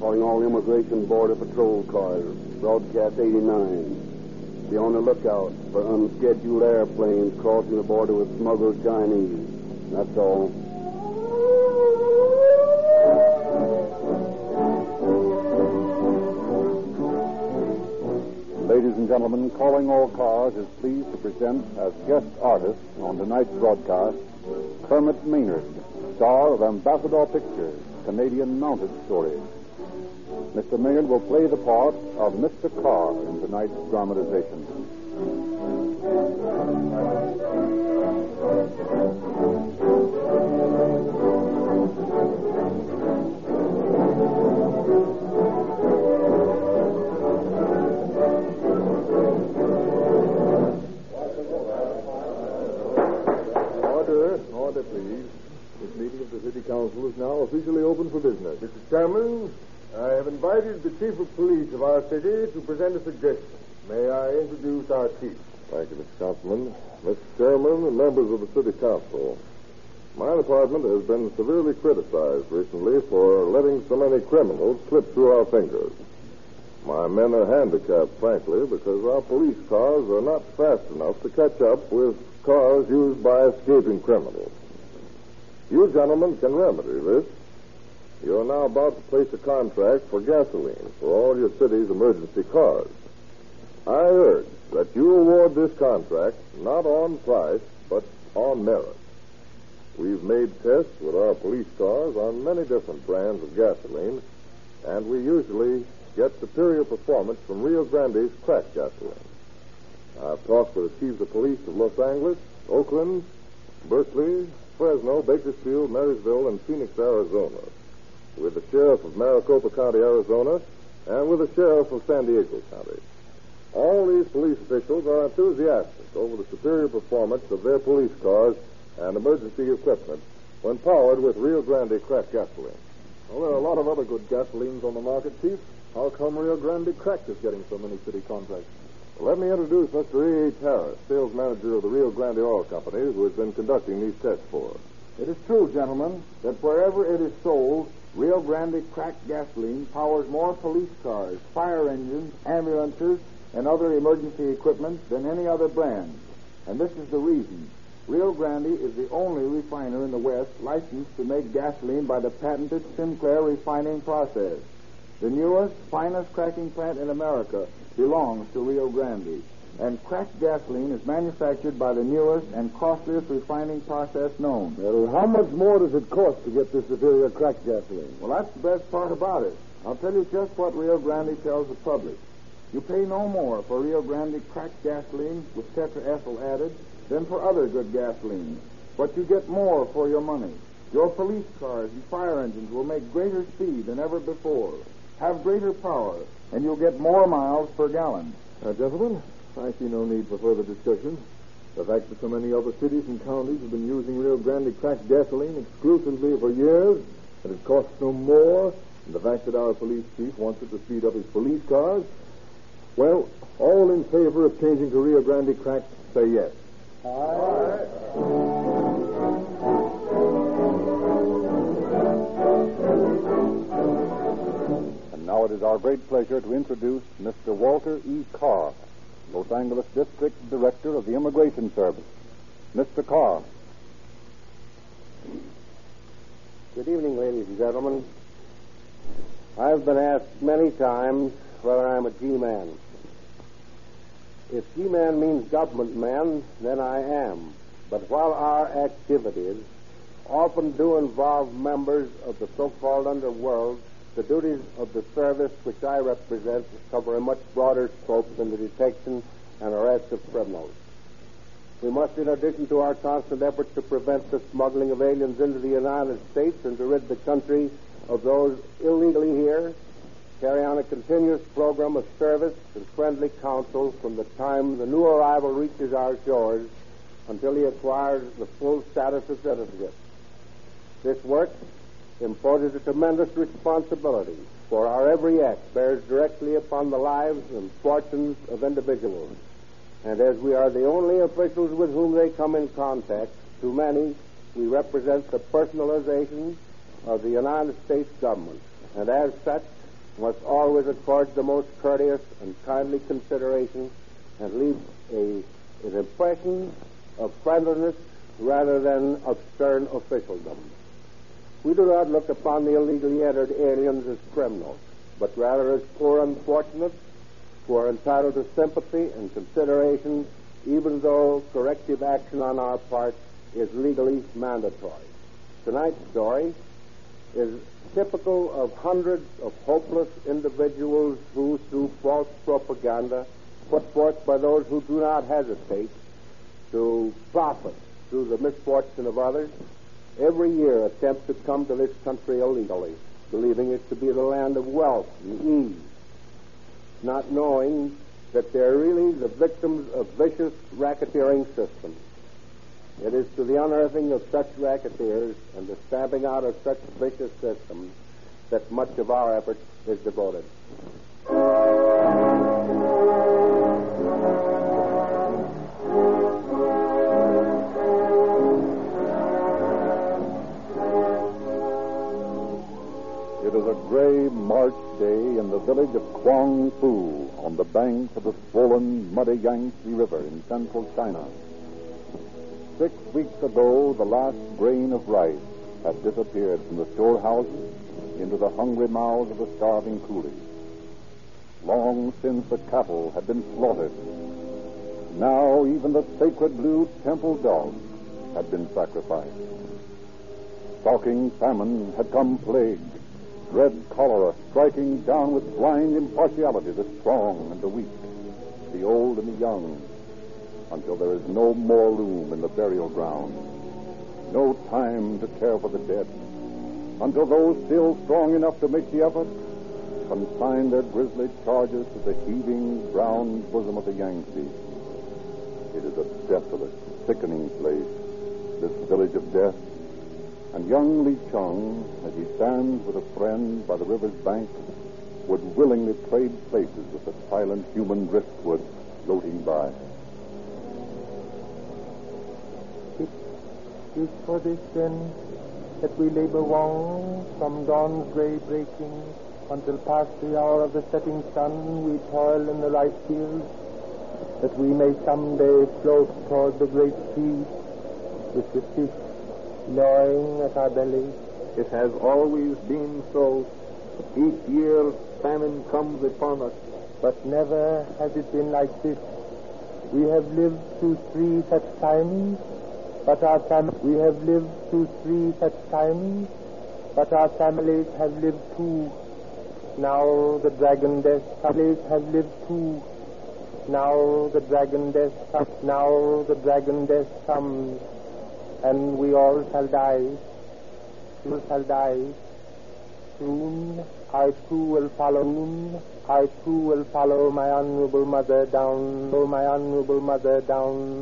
Calling all Immigration Border Patrol cars, broadcast 89. Be on the lookout for unscheduled airplanes crossing the border with smuggled Chinese. That's all. Ladies and gentlemen, Calling All Cars is pleased to present as guest artist on tonight's broadcast, Kermit Maynard, star of Ambassador Pictures, Canadian Mounted Stories. Mr. Maynard will play the part of Mr. Carr in tonight's dramatization. Order, please. This meeting of the City Council is now officially open for business. Mr. Chairman, I have invited the Chief of Police of our city to present a suggestion. May I introduce our chief? Thank you, Mr. Councilman. Mr. Chairman and members of the City Council, my department has been severely criticized recently for letting so many criminals slip through our fingers. My men are handicapped, frankly, because our police cars are not fast enough to catch up with cars used by escaping criminals. You gentlemen can remedy this. You're now about to place a contract for gasoline for all your city's emergency cars. I urge that you award this contract not on price, but on merit. We've made tests with our police cars on many different brands of gasoline, and we usually get superior performance from Rio Grande's crack gasoline. I've talked with the chiefs of police of Los Angeles, Oakland, Berkeley, Fresno, Bakersfield, Marysville, and Phoenix, Arizona, with the sheriff of Maricopa County, Arizona, and with the sheriff of San Diego County. All these police officials are enthusiastic over the superior performance of their police cars and emergency equipment when powered with Rio Grande crack gasoline. Well, there are a lot of other good gasolines on the market, Chief. How come Rio Grande crack is getting so many city contracts? Well, let me introduce Mr. A.H. Harris, sales manager of the Rio Grande Oil Company, who has been conducting these tests for us. It is true, gentlemen, that wherever it is sold, Rio Grande cracked gasoline powers more police cars, fire engines, ambulances, and other emergency equipment than any other brand. And this is the reason. Rio Grande is the only refiner in the West licensed to make gasoline by the patented Sinclair refining process. The newest, finest cracking plant in America belongs to Rio Grande. And cracked gasoline is manufactured by the newest and costliest refining process known. Well, how much more does it cost to get this superior cracked gasoline? Well, that's the best part about it. I'll tell you just what Rio Grande tells the public. You pay no more for Rio Grande cracked gasoline with tetraethyl added than for other good gasoline. But you get more for your money. Your police cars and fire engines will make greater speed than ever before, have greater power, and you'll get more miles per gallon. Gentlemen, I see no need for further discussion. The fact that so many other cities and counties have been using Rio Grande cracked gasoline exclusively for years, and it costs no more, and the fact that our police chief wants it to speed up his police cars, well, all in favor of changing to Rio Grande cracked, say yes. Aye. Now it is our great pleasure to introduce Mr. Walter E. Carr, Los Angeles District Director of the Immigration Service. Mr. Carr. Good evening, ladies and gentlemen. I've been asked many times whether I'm a G-man. If G-man means government man, then I am. But while our activities often do involve members of the so-called underworld, the duties of the service which I represent cover a much broader scope than the detection and arrest of criminals. We must, in addition to our constant efforts to prevent the smuggling of aliens into the United States and to rid the country of those illegally here, carry on a continuous program of service and friendly counsel from the time the new arrival reaches our shores until he acquires the full status of citizenship. This work imposes a tremendous responsibility, for our every act bears directly upon the lives and fortunes of individuals. And as we are the only officials with whom they come in contact, to many, we represent the personalization of the United States government, and as such, must always accord the most courteous and kindly consideration and leave an impression of friendliness rather than of stern officialdom. We do not look upon the illegally entered aliens as criminals, but rather as poor unfortunates who are entitled to sympathy and consideration, even though corrective action on our part is legally mandatory. Tonight's story is typical of hundreds of hopeless individuals who, through false propaganda put forth by those who do not hesitate to profit through the misfortune of others, every year attempt to come to this country illegally, believing it to be the land of wealth and ease, not knowing that they're really the victims of vicious racketeering systems. It is to the unearthing of such racketeers and the stamping out of such vicious systems that much of our effort is devoted. It is a gray March day in the village of Kuang Fu on the banks of the swollen, muddy Yangtze River in central China. 6 weeks ago, the last grain of rice had disappeared from the storehouses into the hungry mouths of the starving coolies. Long since the cattle had been slaughtered. Now even the sacred blue temple dog had been sacrificed. Stalking famine had come plague, dread cholera striking down with blind impartiality the strong and the weak, the old and the young, until there is no more room in the burial ground, no time to care for the dead, until those still strong enough to make the effort consign their grisly charges to the heaving brown bosom of the Yangtze. It is a desolate, sickening place, this village of death, and young Li Chung, as he stands with a friend by the river's bank, would willingly trade places with the silent human driftwood floating by. It is for this, then, that we labor long from dawn's gray breaking until past the hour of the setting sun we toil in the rice fields, that we may someday float toward the great sea with the fish gnawing at our bellies. It has always been so. Each year famine comes upon us, but never has it been like this. We have lived through three such times, but our families have lived too. Now the dragon death families have lived too. Now the dragon death comes, and we all shall die. Soon I too will follow my honorable mother down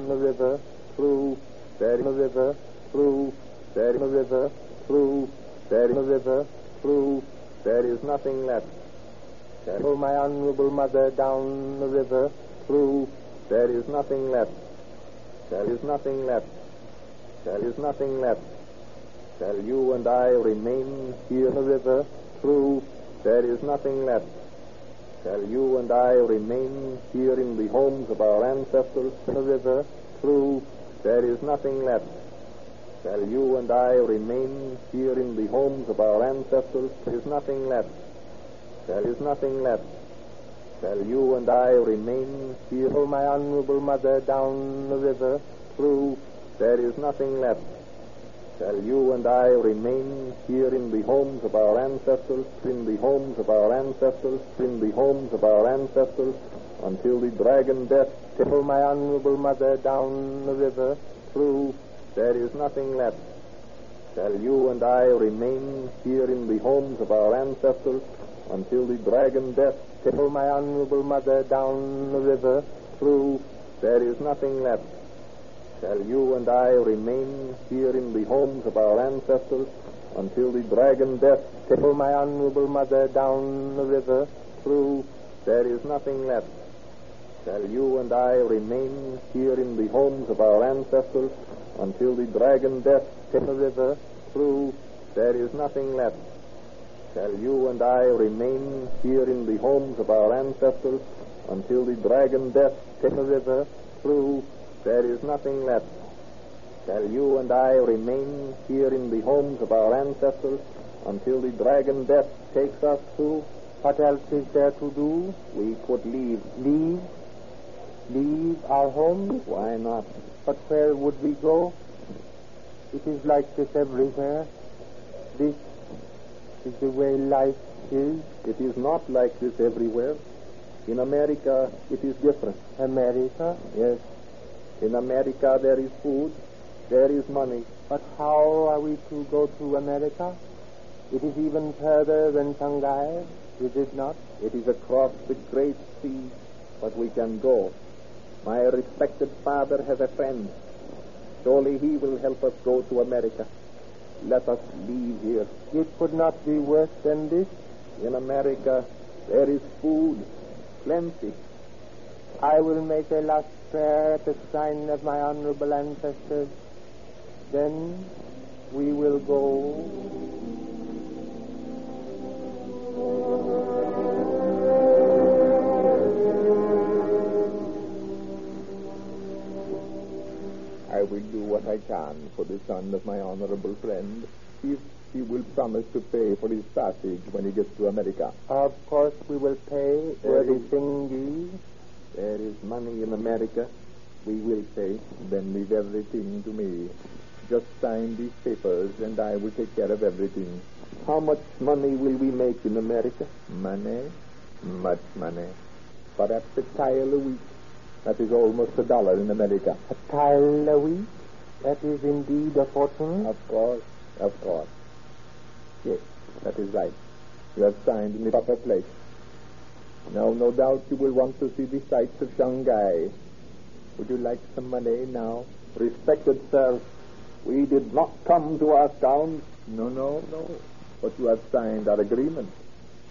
the river through, there is nothing left. Oh, my honorable mother, down the river, through, there is nothing left. Shall you and I remain here in the river, through, Shall you and I remain here in the homes of our ancestors in the river, through, Shall you and I remain here in the homes of our ancestors? There is nothing left. Shall you and I remain here? Oh, my honorable mother, down the river, through, there is nothing left. Shall you and I remain here in the homes of our ancestors? Until the dragon death. Oh, my honorable mother, down the river, through, there is nothing left. Shall you and I remain here in the homes of our ancestors? until the dragon death killed my honorable mother down the river through, there is nothing left. Shall you and I remain here in the homes of our ancestors until the dragon death killed my honorable mother down the river through, there is nothing left. Shall you and I remain here in the homes of our ancestors until the dragon death killed the river through, there is nothing left. Shall you and I remain here in the homes of our ancestors until the dragon death killed the river through, there is nothing left. Shall you and I remain here in the homes of our ancestors until the dragon death takes us through? What else is there to do? We could leave. Leave? Leave our home? Why not? But where would we go? It is like this everywhere. This is the way life is. It is not like this everywhere. In America, it is different. America? Yes. In America, there is food. There is money. But how are we to go to America? It is even further than Shanghai, is it not? It is across the great sea, but we can go. My respected father has a friend. Surely he will help us go to America. Let us leave here. It could not be worse than this. In America, there is food, plenty. I will make a last prayer at the shrine of my honorable ancestors. Then we will go. I will do what I can for the son of my honorable friend if he will promise to pay for his passage when he gets to America. Of course we will pay everything. There is money in America. We will pay. Then leave everything to me. Just sign these papers and I will take care of everything. How much money will we make in America? Money? Much money. Perhaps a tile a week. That is almost $1 in America. A tile a week? That is indeed a fortune? Of course. Yes, that is right. You have signed in the proper place. Now, no doubt you will want to see the sights of Shanghai. Would you like some money now? Respected sir, we did not come to our town. No. But you have signed our agreement.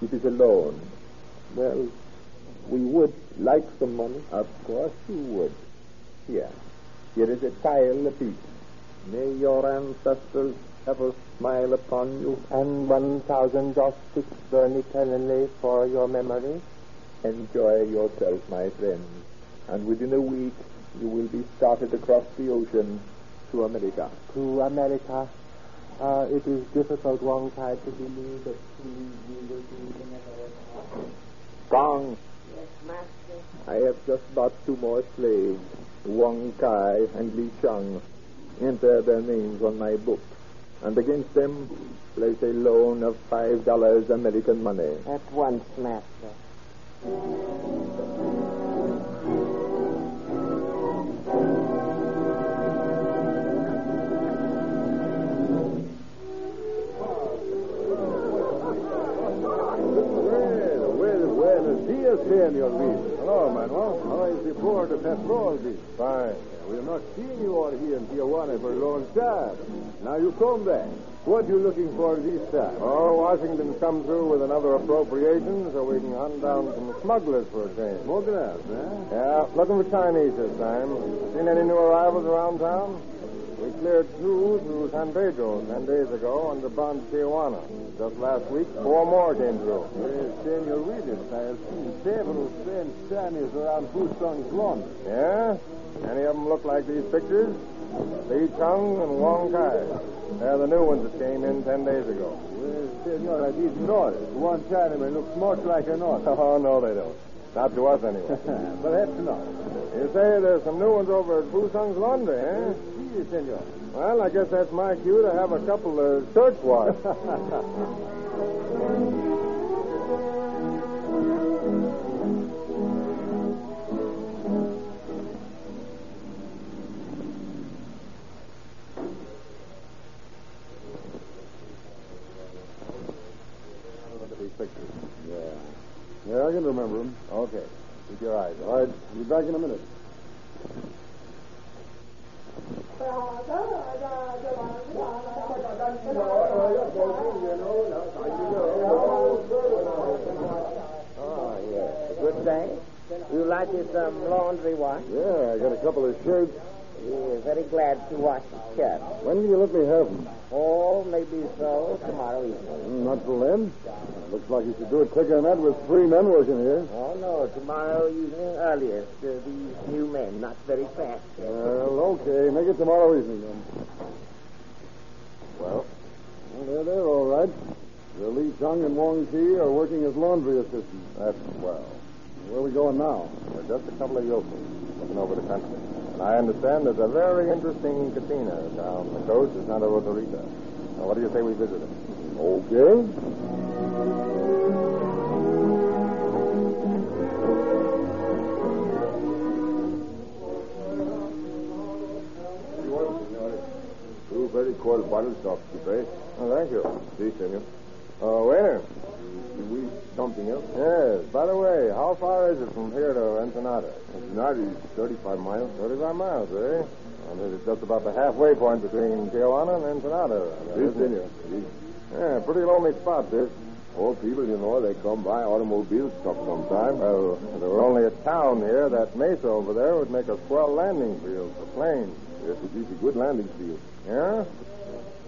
It is a loan. Well, we would like some money. Of course you would. Here is a tile a piece. May your ancestors ever smile upon you. And 1,000 joss sticks burn eternally for your memory. Enjoy yourself, my friend. And within a week, you will be started across the ocean to America. To America. It is difficult, Wong Kai, to believe that we will be in America. Gong. Yes, Master. I have just bought 2 more slaves, Wong Kai and Li Chung. Enter their names on my book, and against them place a loan of $5 American money. At once, Master. Dear Senorita. Hello, Manuel. How is the board of Pathology? Fine. We've not seen you all here in Tijuana for a long time. Now you come back. What are you looking for this time? Oh, Washington come through with another appropriation so we can hunt down some smugglers for a change. Smoking out, huh? Yeah, looking for Chinese this time. Seen any new arrivals around town? We cleared 2 through San Pedro 10 days ago under bond to Tijuana. Just last week, 4 more came through. Yes, senoritas, I have seen several strange Chinese around Fusung's lawn. Yeah? Any of them look like these pictures? Li Chung and Wong Kai. They're the new ones that came in 10 days ago. Well, senor, I didn't notice. One Chinaman looks much like an orc. Oh, no, they don't. Not to us, anyway. Perhaps not. You say there's some new ones over at Fusung's laundry, eh? Senor. Well, I guess that's my cue to have a couple of search warrants. Yeah, I can remember him. Okay. Keep your eyes. All right. I'll be back in a minute. Good day. You like you some laundry wash? Yeah, I got a couple of shirts. We're very glad to wash the shirt. When will you let me have them? Oh, maybe so tomorrow evening. Not till then? Looks like you should do it quicker than that with three men working here. Oh, no. Tomorrow evening earliest. These new men, not very fast. Well, okay. Make it tomorrow evening, then. Well, they're all right. The Li Chung and Wong Kai are working as laundry assistants. That's swell. Where are we going now? We're just a couple of yokels looking over the country. I understand there's a very interesting casino down the coast of Santa Rosalita. Now, what do you say we visit it? Okay. Two very cold bottles of Cipre. Oh, thank you. See, senor. Waiter. We something else? Yes. By the way, how far is it from here to Ensenada? Ensenada is 35 miles. 35 miles, eh? And it's just about the halfway point between Tijuana and Ensenada. Yes, senor. Yeah, pretty lonely spot, this. All people, you know, they come by automobile stuff sometime. Well, if there were only a town here, that mesa over there would make a swell landing field for planes. Yes, it is a good landing field. Yeah?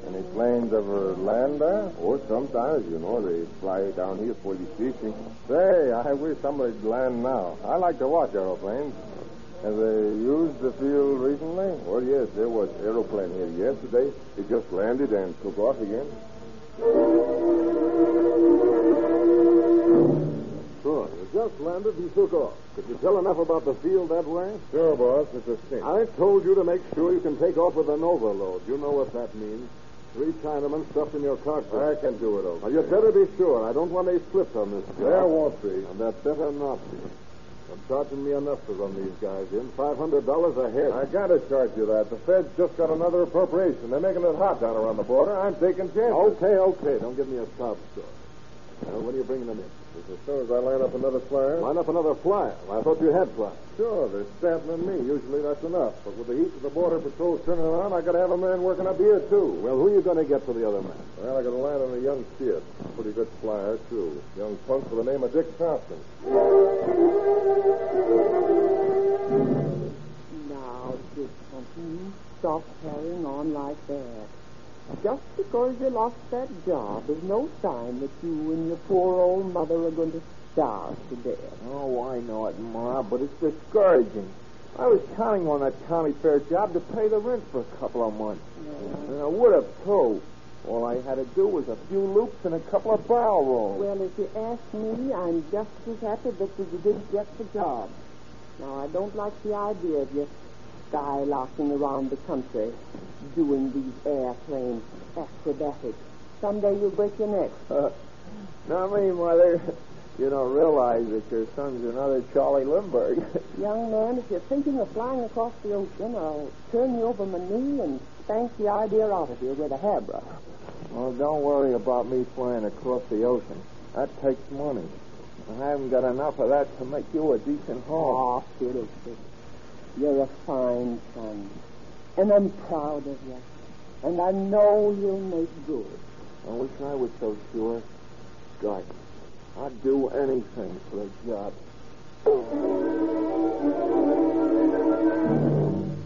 Any planes ever land there? Oh, sometimes, you know, they fly down here for the fishing. Say, I wish somebody'd land now. I like to watch aeroplanes. Have they used the field recently? Well, yes, there was an aeroplane here yesterday. It just landed and took off again. Sure, it just landed and took off. Could you tell enough about the field that way? Sure, boss, it's a cinch. I told you to make sure you can take off with an overload. You know what that means. Three Chinamen stuffed in your cockpit. I can do it, okay. Now, you better be sure. I don't want any slips on this job. There won't be. And that better not be. I'm charging me enough to run these guys in. $500 a head. I gotta charge you that. The Fed's just got another appropriation. They're making it hot down around the border. I'm taking chances. Okay. Don't give me a sob story. Well, when are you bringing them in? As soon as I line up another flyer. Line up another flyer? I thought you had flyers. Sure, they're sampling me. Usually that's enough. But with the heat of the border patrol turning around, I got to have a man working up here, too. Well, who are you going to get for the other man? Well, I got to land on a young kid. Pretty good flyer, too. Young punk by the name of Dick Thompson. Now, Dick Thompson, stop carrying on like that. Just because you lost that job is no sign that you and your poor old mother are going to starve to death. Oh, I know it, Ma, but it's discouraging. I was counting on that county fair job to pay the rent for a couple of months. Yeah. And I would have, too. All I had to do was a few loops and a couple of barrel rolls. Well, if you ask me, I'm just as happy that you didn't get the job. Now, I don't like the idea of you skylocking around the country, doing these airplane acrobatics. Someday you'll break your neck. Not me, Mother. You don't realize that your son's another Charlie Lindbergh. Young man, if you're thinking of flying across the ocean, I'll turn you over my knee and spank the idea out of you with a hairbrush. Well, don't worry about me flying across the ocean. That takes money. I haven't got enough of that to make you a decent home. Oh, seriously. You're a fine son, and I'm proud of you, and I know you'll make good. I wish I was so sure. God, I'd do anything for a job.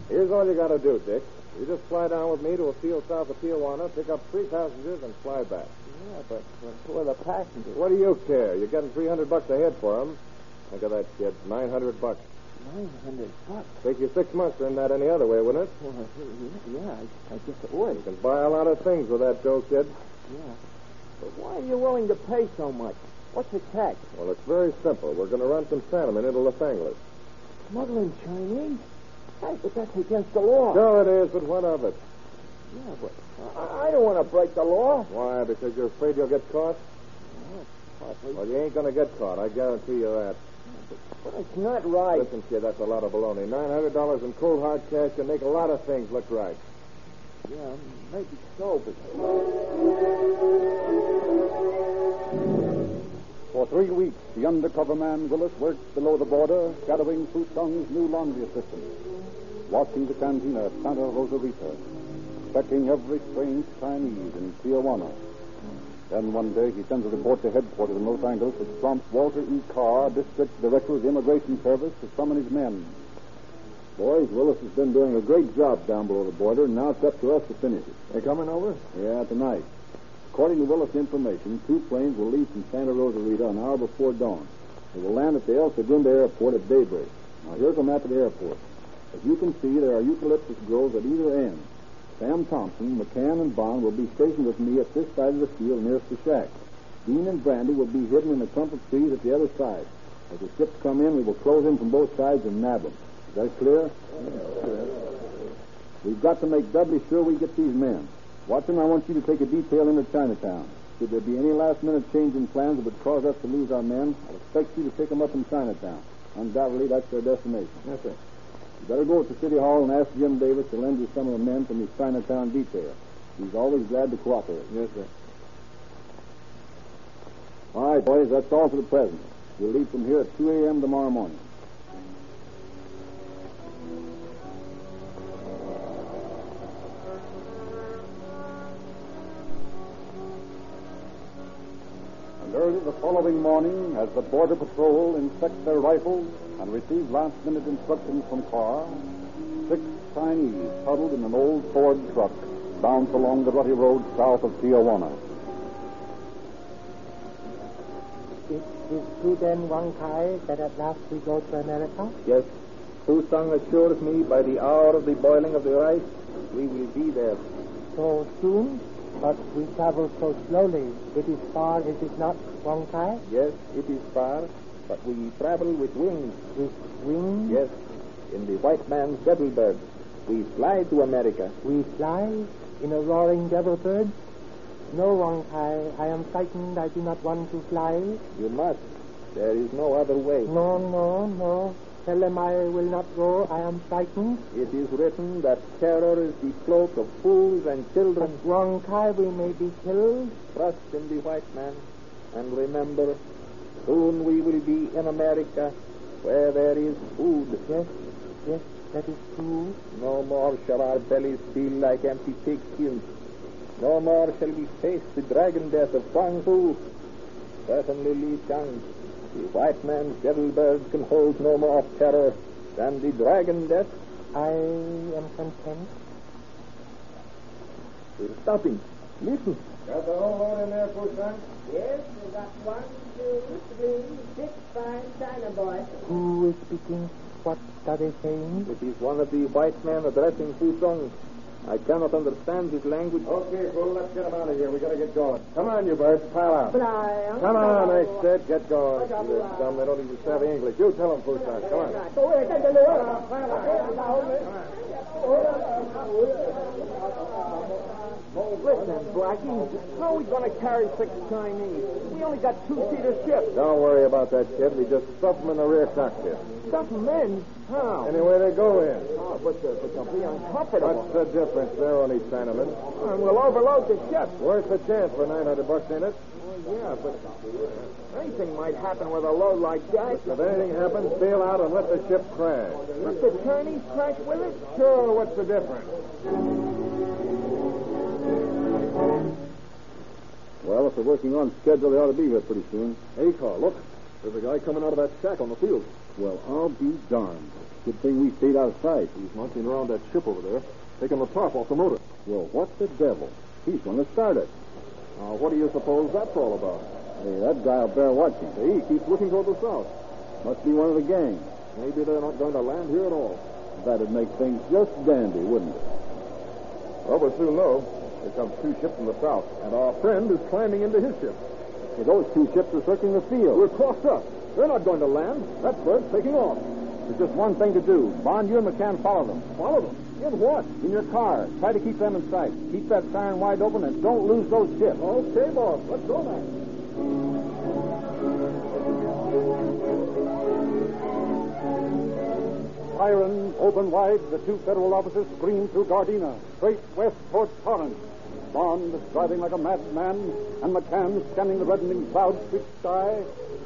Here's all you got to do, Dick. You just fly down with me to a field south of Tijuana, pick up three passengers, and fly back. Yeah, but who are the passengers? What do you care? You're getting $300 a head for them. Look at that, kid. $900. $900? Take you 6 months to earn that any other way, wouldn't it? Well, yeah, I guess it would. You can buy a lot of things with that dough, kid. Yeah. But why are you willing to pay so much? What's the catch? Well, it's very simple. We're going to run some salmon into Los Angeles. Smuggling Chinese? Hey, but that's against the law. Sure it is, but what of it? Yeah, but I don't want to break the law. Why? Because you're afraid you'll get caught? Well, partly. Well, you ain't going to get caught. I guarantee you that. But it's not right. Listen, kid, that's a lot of baloney. $900 in cold hard cash can make a lot of things look right. Yeah, maybe so, but... For 3 weeks, the undercover man Willis worked below the border, shadowing Fu Tong's new laundry assistant, watching the cantina at Santa Rosalita, checking every strange Chinese in Tijuana. Then one day, he sends a report to headquarters in Los Angeles, which prompts Walter E. Carr, District Director of the Immigration Service, to summon his men. Boys, Willis has been doing a great job down below the border, and now it's up to us to finish it. They coming over? Yeah, tonight. According to Willis' information, two planes will leave from Santa Rosalita an hour before dawn. They will land at the El Segundo Airport at daybreak. Now, here's a map of the airport. As you can see, there are eucalyptus groves at either end. Sam Thompson, McCann, and Bond will be stationed with me at this side of the field nearest the shack. Dean and Brandy will be hidden in a clump of trees at the other side. As the ships come in, we will close in from both sides and nab them. Is that clear? Yeah. We've got to make doubly sure we get these men. Watson, I want you to take a detail into Chinatown. Should there be any last-minute change in plans that would cause us to lose our men, I'll expect you to pick them up in Chinatown. Undoubtedly, that's their destination. Yes, sir. You better go to the City Hall and ask Jim Davis to lend you some of the men from his Chinatown detail. He's always glad to cooperate. Yes, sir. All right, boys, that's all for the present. We'll leave from here at 2 a.m. tomorrow morning. And early the following morning, as the Border Patrol inspect their rifles and received last-minute instructions from Carr, 6 Chinese huddled in an old Ford truck bounced along the rutty road south of Tijuana. It is true then, Wong Kai, that at last we go to America? Yes. Fusung assures me by the hour of the boiling of the rice, we will be there. So soon? But we travel so slowly. It is far, is it not, Wong Kai? Yes, it is far. But we travel with wings. With wings? Yes. In the white man's devil bird. We fly to America. We fly in a roaring devil bird? No, Wong Kai. I am frightened. I do not want to fly. You must. There is no other way. No. Tell them I will not go. I am frightened. It is written that terror is the cloak of fools and children. But Wong Kai, we may be killed. Trust in the white man. And remember, soon we will be in America, where there is food. Yes, that is true. No more shall our bellies feel like empty pigskins. No more shall we face the dragon death of Kuang Fu. Certainly Li Chung, the white man's devil bird, can hold no more terror than the dragon death. I am content. Stop him. Listen. Got the whole lot in there, Fusung? Yes, we got 1, 2, 3, 6 fine China boys. Who is speaking? What are they saying? It is one of the white men addressing Fusung. I cannot understand his language. Okay, fool, let's get him out of here. We gotta get going. Come on, you birds, pile out. But come on, I said, get going. Dumb, they don't even savvy English. You tell them, Fusung. Come on. Listen, Blackie, how are we going to carry 6 Chinese? We only got 2-seater ships. Don't worry about that, kid. We just stuff them in the rear cockpit. Stuff them in? How? Anyway, they go in. Oh, but they'll be uncomfortable. What's the difference? They're only Chinamen. And we'll overload the ship. Worth a chance for $900 in it. Yeah, but anything might happen with a load like that. If anything happens, sail out and let the ship crash. Let the Chinese crash with it? Sure, what's the difference? Well, if they're working on schedule, they ought to be here pretty soon. Hey, Carl, look. There's a guy coming out of that shack on the field. Well, I'll be darned. Good thing we stayed outside. He's marching around that ship over there, taking the top off the motor. Well, what the devil? He's going to start it. Now, what do you suppose that's all about? Hey, that guy will bear watching. Hey, he keeps looking toward the south. Must be one of the gang. Maybe they're not going to land here at all. That'd make things just dandy, wouldn't it? Well, we're soon low. Here comes 2 ships from the south, and our friend is climbing into his ship. Hey, those 2 ships are circling the field. We're crossed up. They're not going to land. That bird's taking off. There's just one thing to do. Bond, you and McCann follow them. Follow them? In what? In your car. Try to keep them in sight. Keep that siren wide open and don't lose those ships. Okay, boss. Let's go, man. Sirens open wide, the 2 federal officers scream through Gardena, straight west towards Torrance. Bond driving like a madman, and McCann scanning the reddening cloud-streaked sky,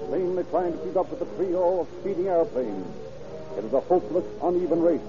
vainly trying to keep up with the trio of speeding airplanes. It is a hopeless, uneven race.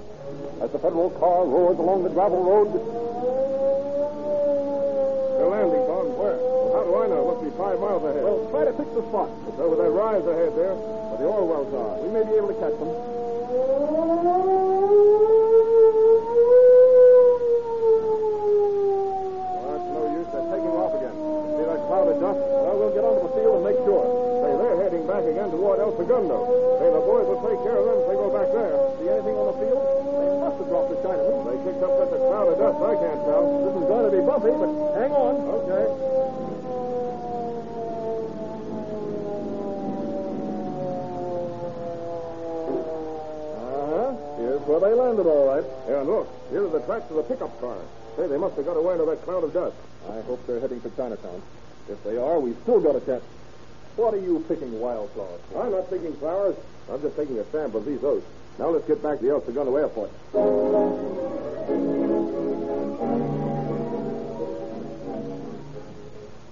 As the Federal car roars along the gravel road... They're landing, Tom. Where? How do I know? It must be 5 miles ahead. Well, try to fix the spot. It's over that rise ahead there, where the oil wells are. We may be able to catch them. Well, that's no use. They're taking off again. See that cloud of dust? Well, we'll get onto the field and make sure. Say, they're heading back again toward El Segundo. Say, the boys will take care of them if they go back there. See anything on the field? They must have dropped the Chinaman. They kicked up such a cloud of dust, I can't tell. This is going to be bumpy, but hang on. Okay. Well, they landed all right. Yeah, and look, here are the tracks of the pickup car. Say, they must have got away into that cloud of dust. I hope they're heading for Chinatown. If they are, we've still got a chance. What are you picking wildflowers for? I'm not picking flowers. I'm just taking a sample of these oats. Now let's get back to the El Segundo Airport.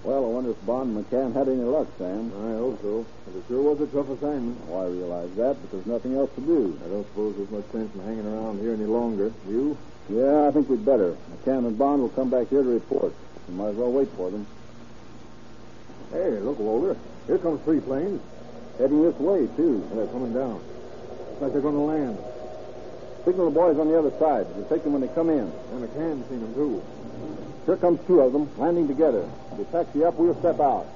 Well, I wonder if Bond McCann had any luck, Sam. I hope so. But it sure was a tough assignment. Oh, I realize that, but there's nothing else to do. I don't suppose there's much sense in hanging around here any longer. You? Yeah, I think we'd better. McCann and Bond will come back here to report. We might as well wait for them. Hey, look, Walter. Here comes 3 planes. Heading this way, too. They're coming down. Looks like they're going to land. Signal the boys on the other side. We'll take them when they come in. And McCann's seen them, too. Here comes 2 of them, landing together. If they taxi up, we'll step out.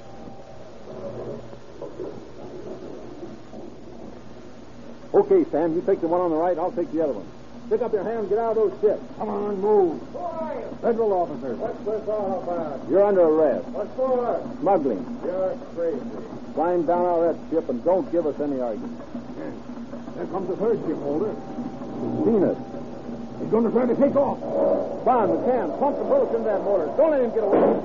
Okay, Sam, you take the one on the right, I'll take the other one. Pick up your hand, get out of those ships. Come on, move. Who are you? Federal officer. What's this all about? You're under arrest. What for? Smuggling. You're crazy. Climb down out of that ship and don't give us any argument. There comes the first ship, Holder. Venus. He's going to try to take off. Bond, McCann, pump the bullets into that motor. Don't let him get away.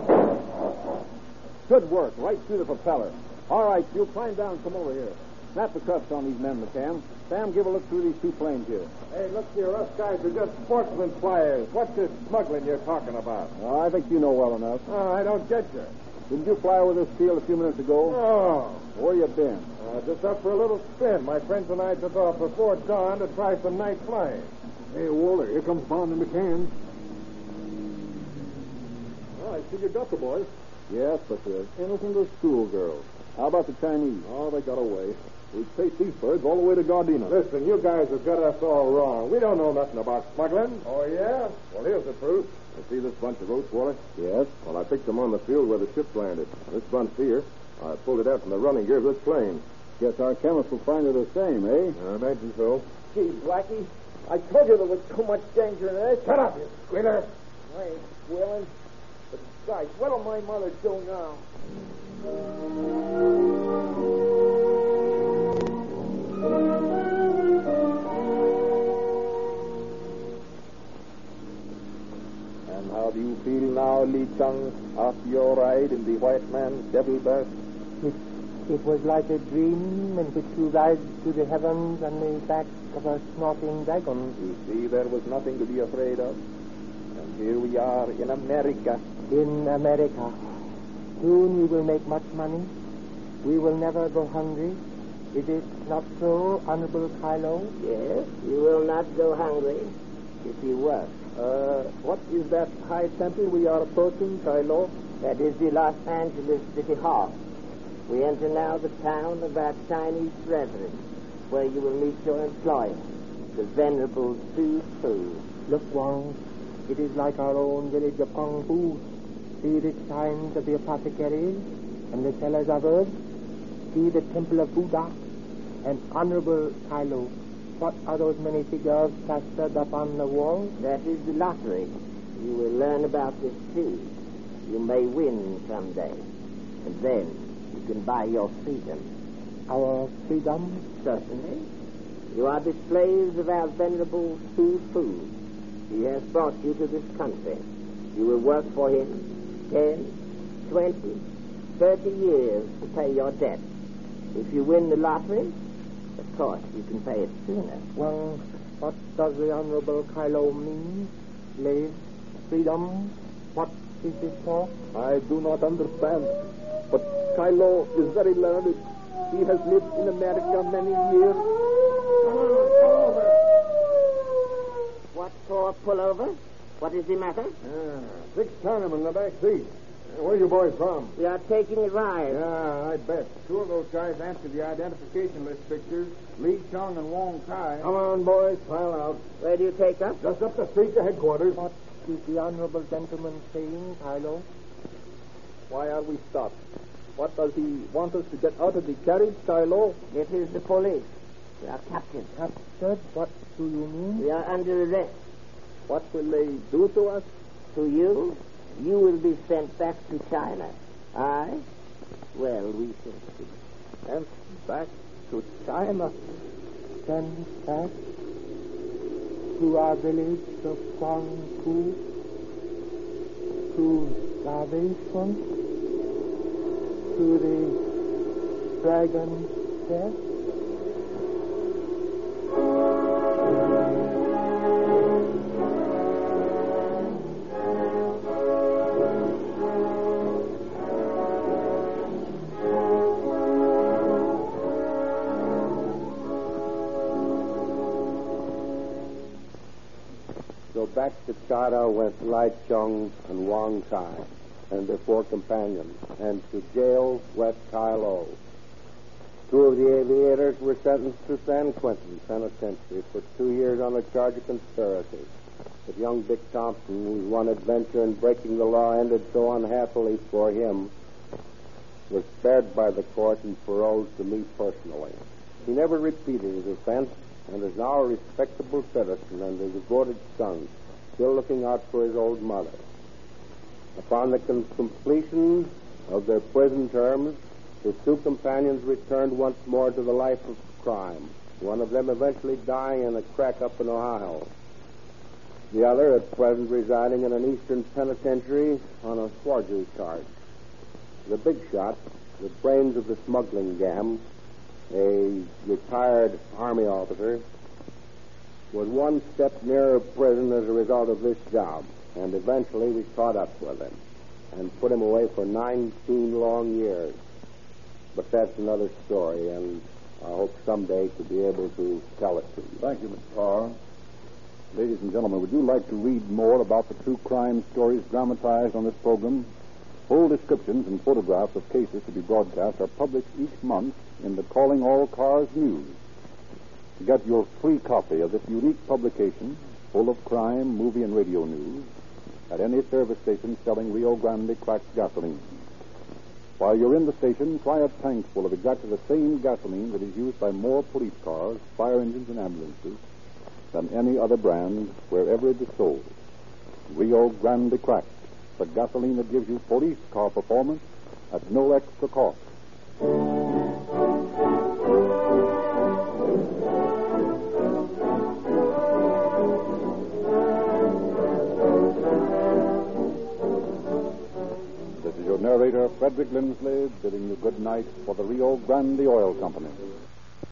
Good work, right through the propeller. All right, you climb down, come over here. Snap the cuffs on these men, McCann. Sam, give a look through these 2 planes here. Hey, look here, us guys are just sportsman flyers. What's this smuggling you're talking about? Oh, I think you know well enough. Oh, I don't get you. Didn't you fly over this field a few minutes ago? No. Where you been? Just up for a little spin. My friends and I took off before dawn to try some night flying. Hey, Walter, here comes Bond and McCann. Well, I see you got the boys. Yes, but they're innocent as schoolgirls. How about the Chinese? Oh, they got away. We chased these birds all the way to Gardena. Listen, you guys have got us all wrong. We don't know nothing about smuggling. Oh, yeah? Well, here's the truth. You see this bunch of oats, Walter? Yes. Well, I picked them on the field where the ships landed. This bunch here, I pulled it out from the running gear of this plane. Guess our chemists will find it the same, eh? I imagine so. Gee, Blackie. I told you there was too much danger in this. Shut up, you squinter. I ain't squilling. But, guys, what'll my mother do now? And how do you feel now, Li Chung, after your ride in the white man's devil bird? It was like a dream in which you ride to the heavens on the back of a snorting dragon. You see, there was nothing to be afraid of. And here we are in America. In America. Soon we will make much money. We will never go hungry. Is it not so, Honorable Kylo? Yes, you will not go hungry. If you work. What is that high temple we are approaching, Kylo? That is the Los Angeles City Hall. We enter now the town of our Chinese brethren, where you will meet your employer, the venerable Su Fu. Look, Wong, it is like our own village of Kuang Fu. See the signs of the apothecaries and the sellers of herbs. See the temple of Buddha and Honorable Kylo. What are those many figures plastered upon the wall? That is the lottery. You will learn about this too. You may win someday, and then you can buy your freedom. Our freedom? Certainly. You are the slaves of our venerable Fu Fu. He has brought you to this country. You will work for him 10, 20, 30 years to pay your debt. If you win the lottery, of course, you can pay it sooner. Well, what does the Honorable Kylo mean? Slaves? Freedom? What is this for? I do not understand. But Kylo is very learned. He has lived in America many years. What for pull over? What is the matter? Six Chinamen in the back seat. Where are you boys from? We are taking a ride. Yeah, I bet. Two of those guys answered the identification list pictures, Li Chung and Wong Kai. Come on, boys, pile out. Where do you take us? Just up the street to headquarters. What is the honorable gentleman saying, Hilo? Why are we stopped? What does he want us to get out of the carriage, Hilo? It is the police. We are captured. Captured? What do you mean? We are under arrest. What will they do to us? To you? You will be sent back to China. I? Well, we shall see. Sent back to China? Sent back to our village of Huangpu? To starvation? To the dragon's death? Back to China went Li Chung and Wong Kai and their four companions, and to jail went Kai Lo. Two of the aviators were sentenced to San Quentin Penitentiary for 2 years on a charge of conspiracy. But young Dick Thompson, whose one adventure in breaking the law ended so unhappily for him, was spared by the court and paroled to me personally. He never repeated his offense and is now a respectable citizen and a devoted son, still looking out for his old mother. Upon the completion of their prison terms, his two companions returned once more to the life of crime, one of them eventually dying in a crack up in Ohio, the other at present residing in an eastern penitentiary on a forgery charge. The big shot, the brains of the smuggling gam, a retired Army officer, was one step nearer prison as a result of this job, and eventually we caught up with him and put him away for 19 long years. But that's another story, and I hope someday to be able to tell it to you. Thank you, Mr. Carr. Ladies and gentlemen, would you like to read more about the true crime stories dramatized on this program? Full descriptions and photographs of cases to be broadcast are published each month in the Calling All Cars News. To get your free copy of this unique publication, full of crime, movie, and radio news, at any service station selling Rio Grande cracked gasoline. While you're in the station, try a tank full of exactly the same gasoline that is used by more police cars, fire engines, and ambulances than any other brand wherever it is sold. Rio Grande cracked, the gasoline that gives you police car performance at no extra cost. Narrator Frederick Lindsley bidding you good night for the Rio Grande Oil Company.